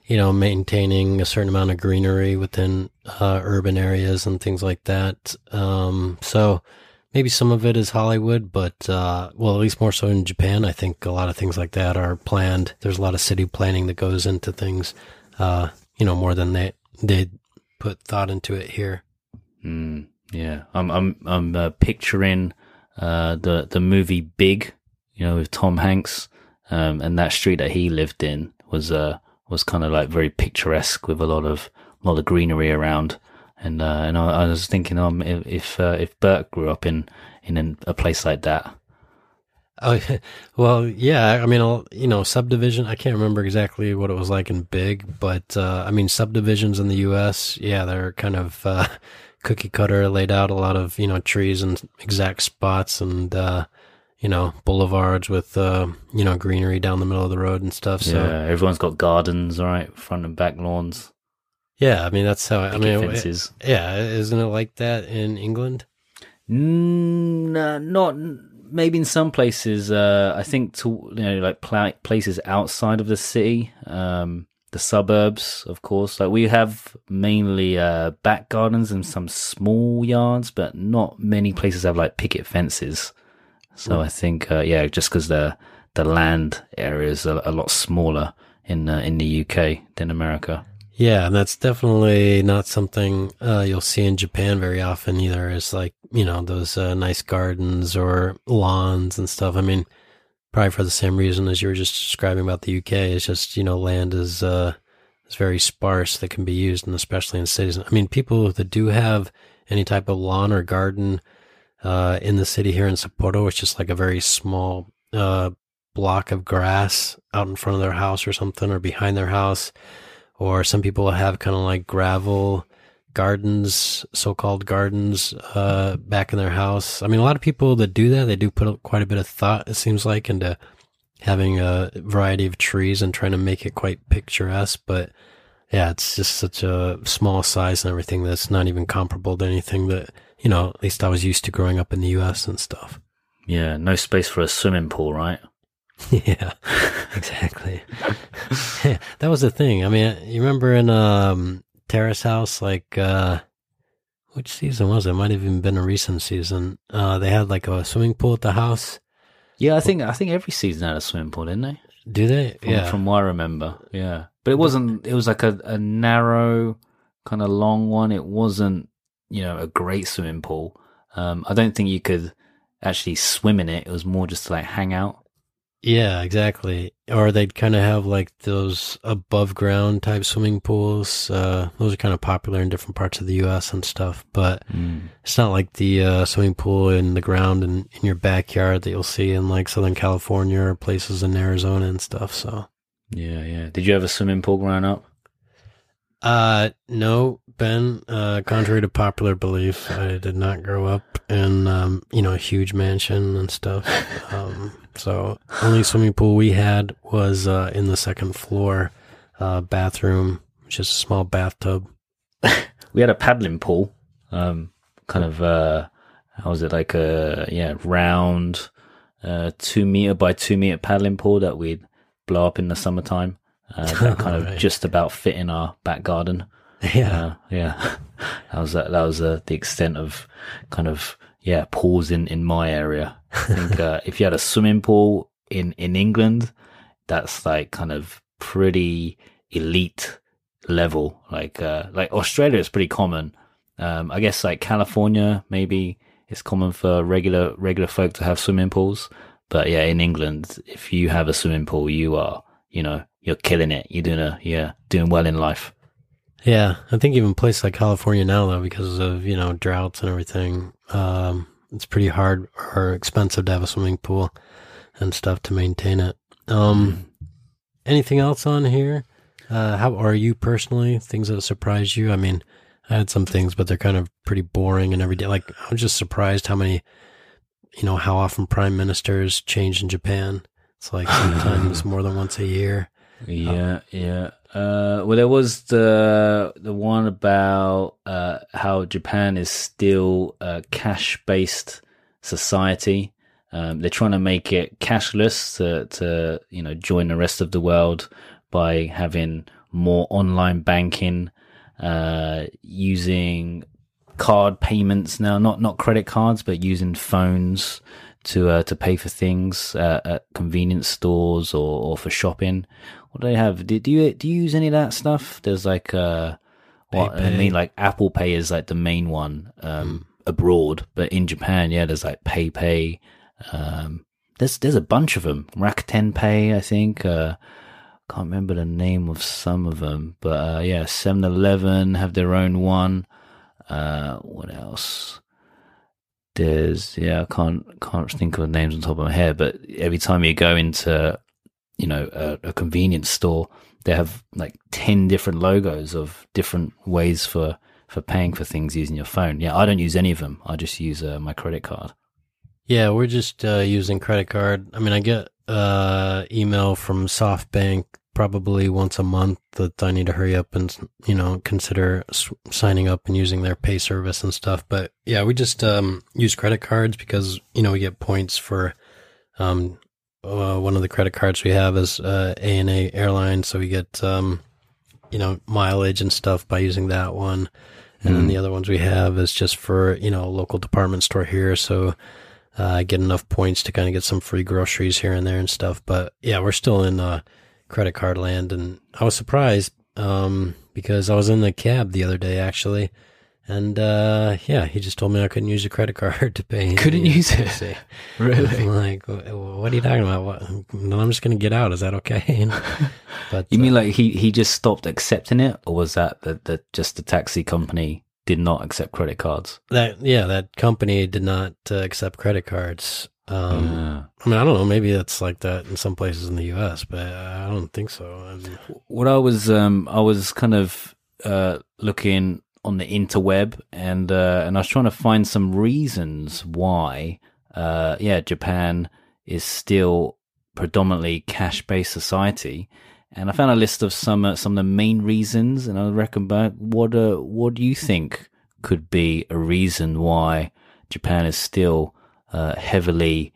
you know, maintaining a certain amount of greenery within urban areas and things like that. So maybe some of it is Hollywood, but well, at least more so in Japan, I think a lot of things like that are planned. There's a lot of city planning that goes into things, you know, more than they put thought into it here. Yeah, I'm picturing the movie Big, you know, with Tom Hanks, and that street that he lived in was kind of like very picturesque with a lot of greenery around, and I was thinking, if Bert grew up in a place like that. Oh, well, yeah, I mean, you know, subdivision, I can't remember exactly what it was like in Big, but, I mean, subdivisions in the U.S., yeah, they're kind of cookie cutter, laid out a lot of, you know, trees in exact spots and, you know, boulevards with, you know, greenery down the middle of the road and stuff. So. Yeah, everyone's got gardens, right, front and back lawns. Yeah, I mean, that's how, I mean, fences. Yeah, isn't it like that in England? Not... Maybe in some places, I think places outside of the city, the suburbs, of course. Like we have mainly back gardens and some small yards, but not many places have like picket fences. So I think, yeah, just because the land areas are a lot smaller in the UK than America. Yeah, and that's definitely not something you'll see in Japan very often either. It's like, you know, those nice gardens or lawns and stuff. I mean, probably for the same reason as you were just describing about the UK. It's just, you know, land is very sparse that can be used, and especially in cities. I mean, people that do have any type of lawn or garden in the city here in Sapporo, it's just like a very small block of grass out in front of their house or something, or behind their house. Or some people have kind of like gravel gardens, so-called gardens, back in their house. I mean, a lot of people that do that, they do put quite a bit of thought, it seems like, into having a variety of trees and trying to make it quite picturesque. But yeah, it's just such a small size and everything that's not even comparable to anything that, you know, at least I was used to growing up in the US and stuff. Yeah, no space for a swimming pool, right? Yeah, exactly. Yeah, that was the thing. I mean, you remember in Terrace House, like, which season was it? It might have even been a recent season. They had like a swimming pool at the house. Yeah, I think every season had a swimming pool, didn't they? Do they? Yeah. From what I remember. Yeah. But it wasn't, it was like a narrow, kind of long one. It wasn't, you know, a great swimming pool. I don't think you could actually swim in it. It was more just to like hang out. Yeah, exactly. Or they'd kind of have like those above ground type swimming pools. Those are kind of popular in different parts of the U.S. and stuff, but it's not like the swimming pool in the ground and in your backyard that you'll see in like Southern California or places in Arizona and stuff. So yeah. Did you have a swimming pool growing up? No, Ben, contrary to popular belief, I did not grow up in, you know, a huge mansion and stuff. So only swimming pool we had was, in the second floor, bathroom, which is a small bathtub. We had a paddling pool, kind of, how was it? Like a, yeah, round, 2 meter by 2 meter paddling pool that we'd blow up in the summertime. That kind of right. Just about fit in our back garden. Yeah. Yeah. That was the extent of kind of, yeah, pools in my area. I think if you had a swimming pool in England, that's like kind of pretty elite level. Like Australia is pretty common. I guess like California, maybe it's common for regular folk to have swimming pools. But yeah, in England, if you have a swimming pool, you are, you know, you're killing it. You're doing well in life. Yeah, I think even places like California now, though, because of, you know, droughts and everything, it's pretty hard or expensive to have a swimming pool and stuff to maintain it. Anything else on here? How are you personally? Things that surprised you? I mean, I had some things, but they're kind of pretty boring and everyday. Like, I was just surprised how many, you know, how often prime ministers change in Japan. It's like sometimes more than once a year. Yeah, yeah. Well, there was the one about how Japan is still a cash-based society. They're trying to make it cashless to you know, join the rest of the world by having more online banking, using card payments now, not credit cards, but using phones to pay for things at convenience stores or for shopping. What do they have? Do you use any of that stuff? There's like PayPay. I mean, like Apple Pay is like the main one abroad, but in Japan, yeah, there's like PayPay. There's a bunch of them. Rakuten Pay, I think. Can't remember the name of some of them, but yeah, 7-Eleven have their own one. What else? There's, yeah, I can't think of the names on top of my head, but every time you go into, you know, a convenience store, they have like 10 different logos of different ways for paying for things using your phone. Yeah, I don't use any of them. I just use my credit card. Yeah, we're just using credit card. I mean, I get email from SoftBank probably once a month that I need to hurry up and, you know, consider signing up and using their pay service and stuff. But yeah, we just use credit cards because, you know, we get points for one of the credit cards we have is ANA Airlines. So we get, you know, mileage and stuff by using that one. And then the other ones we have is just for, you know, a local department store here. So I get enough points to kind of get some free groceries here and there and stuff. But yeah, we're still in credit card land. And I was surprised because I was in the cab the other day, actually. And yeah, he just told me I couldn't use a credit card to pay. Couldn't use it? Really? I'm like, what are you talking about? No, I'm just going to get out. Is that okay? But you mean like he just stopped accepting it? Or was that just the taxi company did not accept credit cards? That company did not accept credit cards. I mean, I don't know. Maybe that's like that in some places in the U.S., but I don't think so. What I was kind of looking on the interweb, and I was trying to find some reasons why, Japan is still predominantly cash-based society, and I found a list of some of the main reasons, and I recommend what do you think could be a reason why Japan is still heavily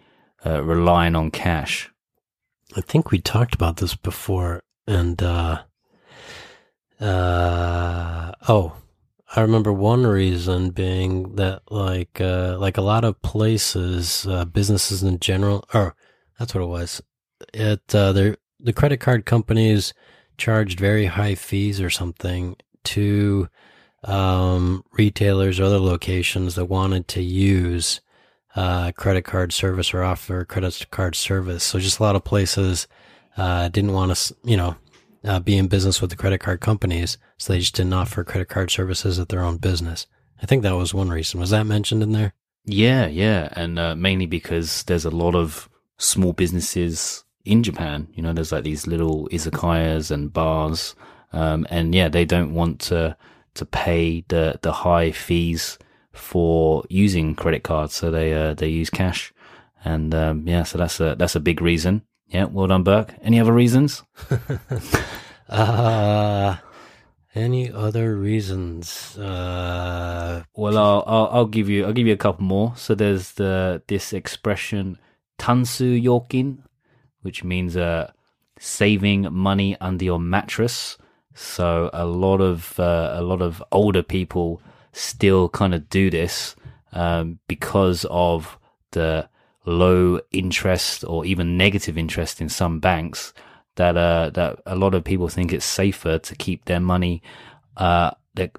relying on cash? I think we talked about this before, and I remember one reason being that, like a lot of places, businesses in general, or that's what it was. The credit card companies charged very high fees or something to retailers or other locations that wanted to use credit card service or offer credit card service. So just a lot of places didn't want to, you know, be in business with the credit card companies, so they just didn't offer credit card services at their own business. I think that was one reason. Was that mentioned in there? Yeah, and mainly because there's a lot of small businesses in Japan. You know, there's like these little izakayas and bars, and yeah, they don't want to pay the high fees for using credit cards, so they use cash, and yeah, so that's a big reason. Yeah, well done, Burke. Any other reasons? Any other reasons? Well, I'll give you a couple more. So there's this expression "tansu yokin," which means saving money under your mattress. So a lot of older people still kind of do this because of the low interest or even negative interest in some banks, that a lot of people think it's safer to keep their money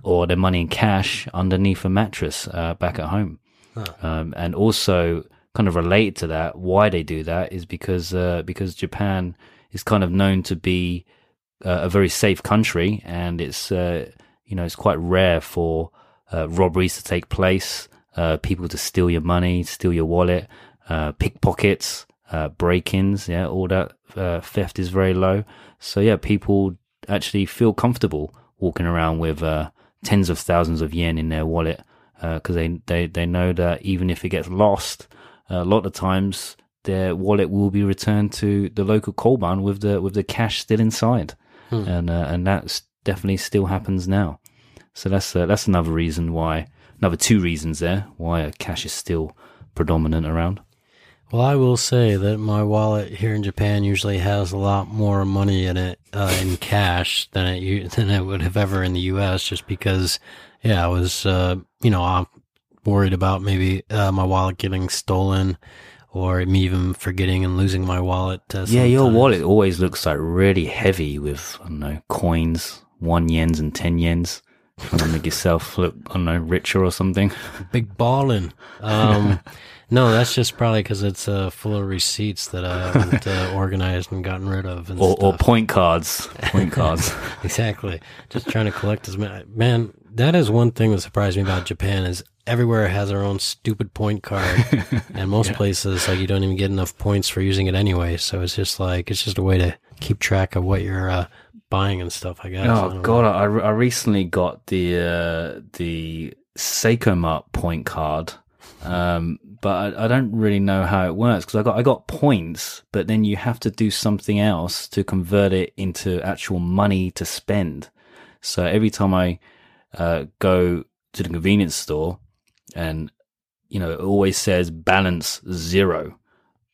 or their money in cash underneath a mattress back at home. Huh. And also kind of related to that, why they do that is because Japan is kind of known to be a very safe country, and it's You know, it's quite rare for robberies to take place, people to steal your money, steal your wallet, pickpockets, break-ins, yeah, all that theft is very low. So yeah, people actually feel comfortable walking around with tens of thousands of yen in their wallet because they know that even if it gets lost, a lot of times their wallet will be returned to the local koban with the cash still inside, and that's definitely still happens now. So that's another reason why, another two reasons there why cash is still predominant around. Well, I will say that my wallet here in Japan usually has a lot more money in it in cash than it would have ever in the U.S. Just because, yeah, I was I'm worried about maybe my wallet getting stolen or me even forgetting and losing my wallet. Yeah, your wallet always looks like really heavy with, I don't know, coins, 1 yens and 10 yens. Trying to make yourself look, I don't know, richer or something. Big ballin'. No, that's just probably because it's full of receipts that I haven't organized and gotten rid of. And or point cards. Point cards. Exactly. Just trying to collect as many. Man, that is one thing that surprised me about Japan is everywhere has their own stupid point card. And most places, like, you don't even get enough points for using it anyway. So it's just like, it's just a way to keep track of what you're buying and stuff, I guess. Oh, God, I recently got the Seiko Mart point card. But I don't really know how it works because I got points, but then you have to do something else to convert it into actual money to spend. So every time I go to the convenience store, and you know, it always says balance 0,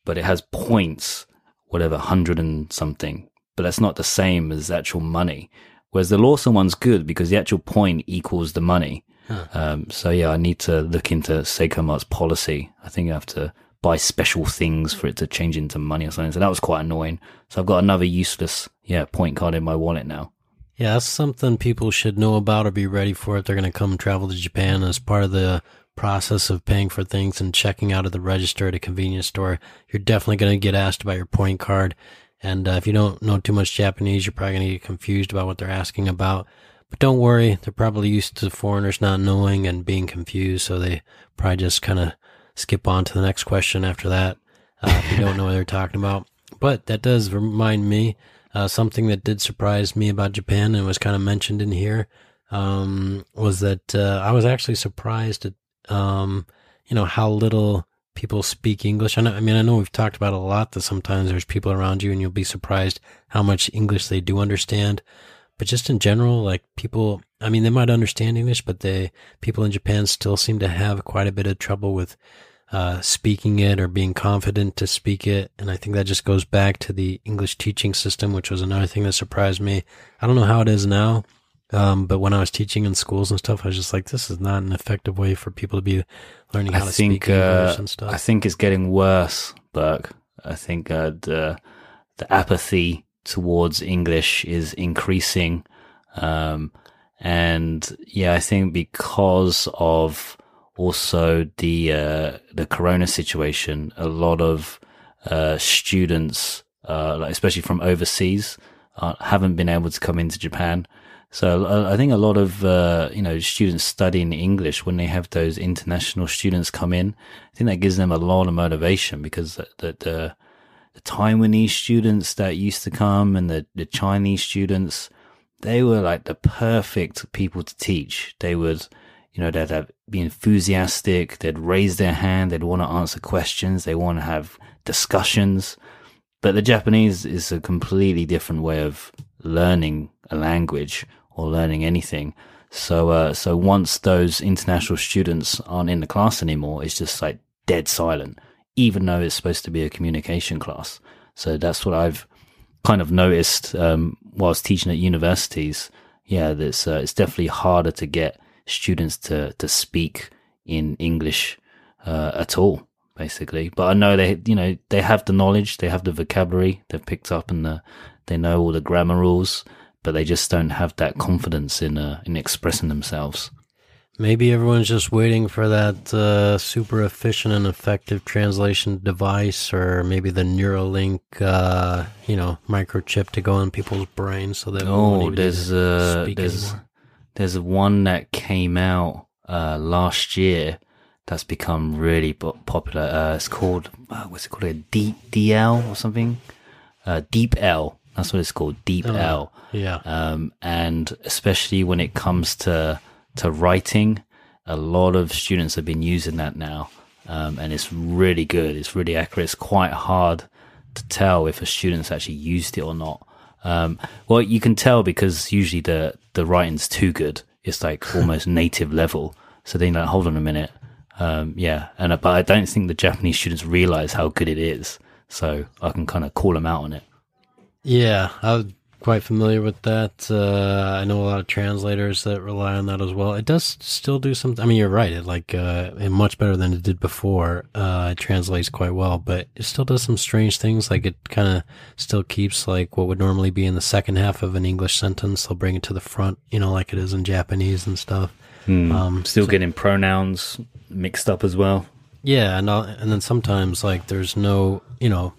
but it has points, whatever, 100 and something. But that's not the same as actual money. Whereas the Lawson one's good because the actual point equals the money. Huh. So yeah, I need to look into Seiko Mart's policy. I think I have to buy special things for it to change into money or something. So that was quite annoying. So I've got another useless point card in my wallet now. Yeah, that's something people should know about or be ready for if they're going to come travel to Japan. As part of the process of paying for things and checking out at the register at a convenience store, you're definitely going to get asked about your point card. And if you don't know too much Japanese, you're probably going to get confused about what they're asking about. But don't worry, they're probably used to foreigners not knowing and being confused, so they probably just kind of skip on to the next question after that if you don't know what they're talking about. But that does remind me, something that did surprise me about Japan and was kind of mentioned in here was that I was actually surprised at how little people speak English. I know we've talked about a lot that sometimes there's people around you and you'll be surprised how much English they do understand. But just in general, like people, I mean, they might understand English, but people in Japan still seem to have quite a bit of trouble with speaking it or being confident to speak it. And I think that just goes back to the English teaching system, which was another thing that surprised me. I don't know how it is now, but when I was teaching in schools and stuff, I was just like, this is not an effective way for people to be learning how to speak English and stuff. I think it's getting worse, Burke. I think the apathy towards English is increasing. And yeah, I think because of also the corona situation, a lot of students, especially from overseas, haven't been able to come into Japan. So I think a lot of students studying English, when they have those international students come in, I think that gives them a lot of motivation because the Taiwanese students that used to come and the Chinese students, they were like the perfect people to teach. They would, they'd be enthusiastic. They'd raise their hand. They'd want to answer questions. They want to have discussions. But the Japanese is a completely different way of learning a language or learning anything. So once those international students aren't in the class anymore, it's just like dead silent, even though it's supposed to be a communication class. So that's what I've kind of noticed whilst teaching at universities. Yeah, it's definitely harder to get students to speak in English at all, basically. But I know they have the knowledge, they have the vocabulary they've picked up, and they know all the grammar rules, but they just don't have that confidence in expressing themselves. Maybe everyone's just waiting for that super efficient and effective translation device, or maybe the Neuralink, microchip to go in people's brains so that we won't even speak anymore. There's one that came out last year that's become really popular. It's called, what's it called? A DL or something? DeepL. That's what it's called, DeepL. Yeah. And especially when it comes to writing, a lot of students have been using that now. And it's really good. It's really accurate. It's quite hard to tell if a student's actually used it or not. Well, you can tell because usually the writing's too good. It's like almost native level. So they're like, hold on a minute. Yeah. But I don't think the Japanese students realize how good it is. So I can kind of call them out on it. Yeah, I'm quite familiar with that. I know a lot of translators that rely on that as well. It does still do something. I mean, you're right. It much better than it did before. It translates quite well, but it still does some strange things. Like it kind of still keeps like what would normally be in the second half of an English sentence. They'll bring it to the front, you know, like it is in Japanese and stuff. Still getting pronouns mixed up as well. Yeah, and then sometimes like there's no, you know,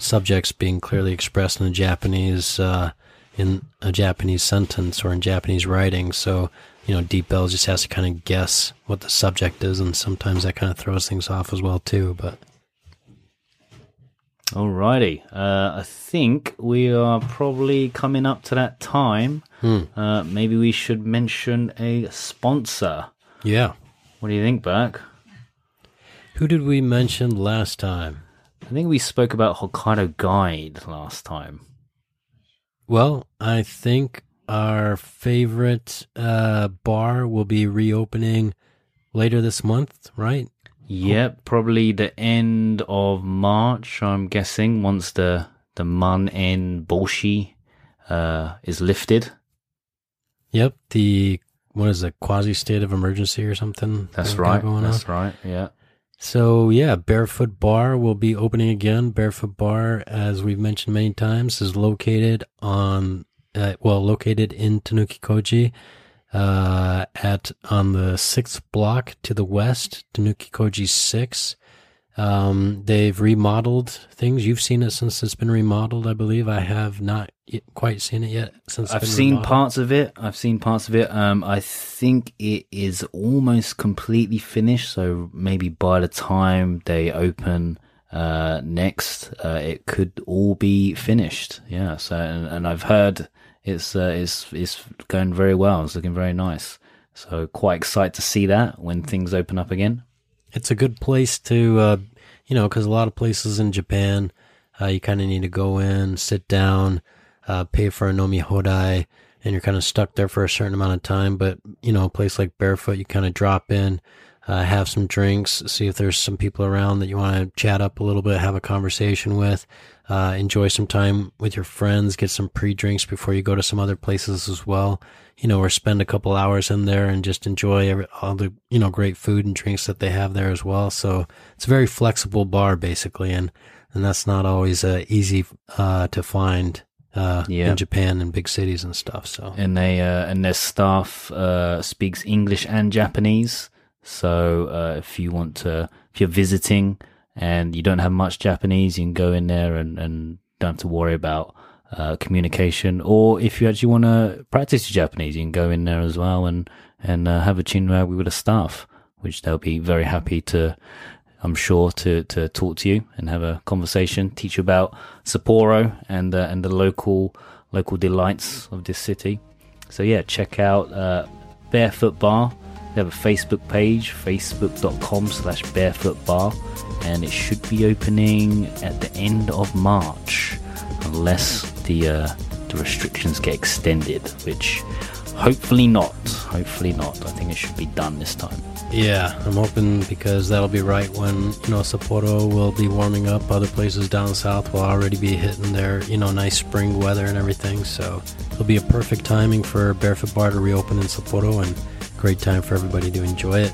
subjects being clearly expressed in a Japanese sentence or in Japanese writing. So, you know, DeepL just has to kind of guess what the subject is, and sometimes that kind of throws things off as well too. But alrighty, I think we are probably coming up to that time. Maybe we should mention a sponsor. Yeah, what do you think, Burke? Who did we mention last time? I think we spoke about Hokkaido Guide last time. Well, I think our favorite bar will be reopening later this month, right? Yep, probably the end of March, I'm guessing, once the Manen Boshi is lifted. Yep, the quasi-state of emergency or something? That's right, yeah. So, yeah, Barefoot Bar will be opening again. Barefoot Bar, as we've mentioned many times, is located in Tanukikoji on the 6th block to the west, Tanukikoji 6. They've remodeled things. You've seen it since it's been remodeled, I believe. I have not quite seen it yet since I've seen parts of it. I think it is almost completely finished. So maybe by the time they open next, it could all be finished. Yeah. So and I've heard it's going very well. It's looking very nice. So quite excited to see that when things open up again. It's a good place to, you know, because a lot of places in Japan, you kind of need to go in, sit down, pay for a nomi hodai, and you're kind of stuck there for a certain amount of time. But, you know, a place like Barefoot, you kind of drop in, have some drinks, see if there's some people around that you want to chat up a little bit, have a conversation with, enjoy some time with your friends, get some pre-drinks before you go to some other places as well, you know, or spend a couple hours in there and just enjoy all the, you know, great food and drinks that they have there as well. So it's a very flexible bar basically. And that's not always easy to find in Japan and big cities and stuff. So, and they, and their staff speaks English and Japanese. So if you're visiting and you don't have much Japanese, you can go in there and don't have to worry about communication. Or if you actually want to practice your Japanese, you can go in there as well and have a chinwag with the staff, which they'll be very happy to, I'm sure, to talk to you and have a conversation, teach you about Sapporo and the local delights of this city. So yeah, check out Barefoot Bar. They have a Facebook page, facebook.com/barefootbar, and it should be opening at the end of March, unless the restrictions get extended, which hopefully not. I think it should be done this time. Yeah, I'm hoping, because that'll be right when, you know, Sapporo will be warming up. Other places down south will already be hitting their, you know, nice spring weather and everything. So it'll be a perfect timing for Barefoot Bar to reopen in Sapporo, and great time for everybody to enjoy it.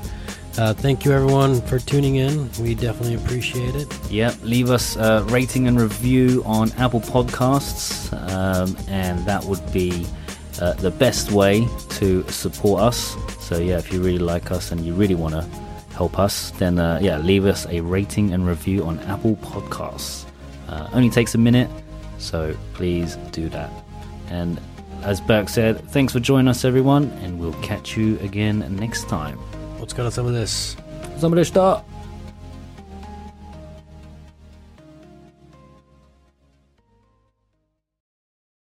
Thank you everyone for tuning in. We definitely appreciate it. Yep, leave us a rating and review on Apple Podcasts, and that would be the best way to support us. So yeah, if you really like us and you really want to help us, then leave us a rating and review on Apple Podcasts. Only takes a minute, so please do that. And As Burke said, thanks for joining us, everyone, and we'll catch you again next time. お疲れ様です。お疲れ様でした。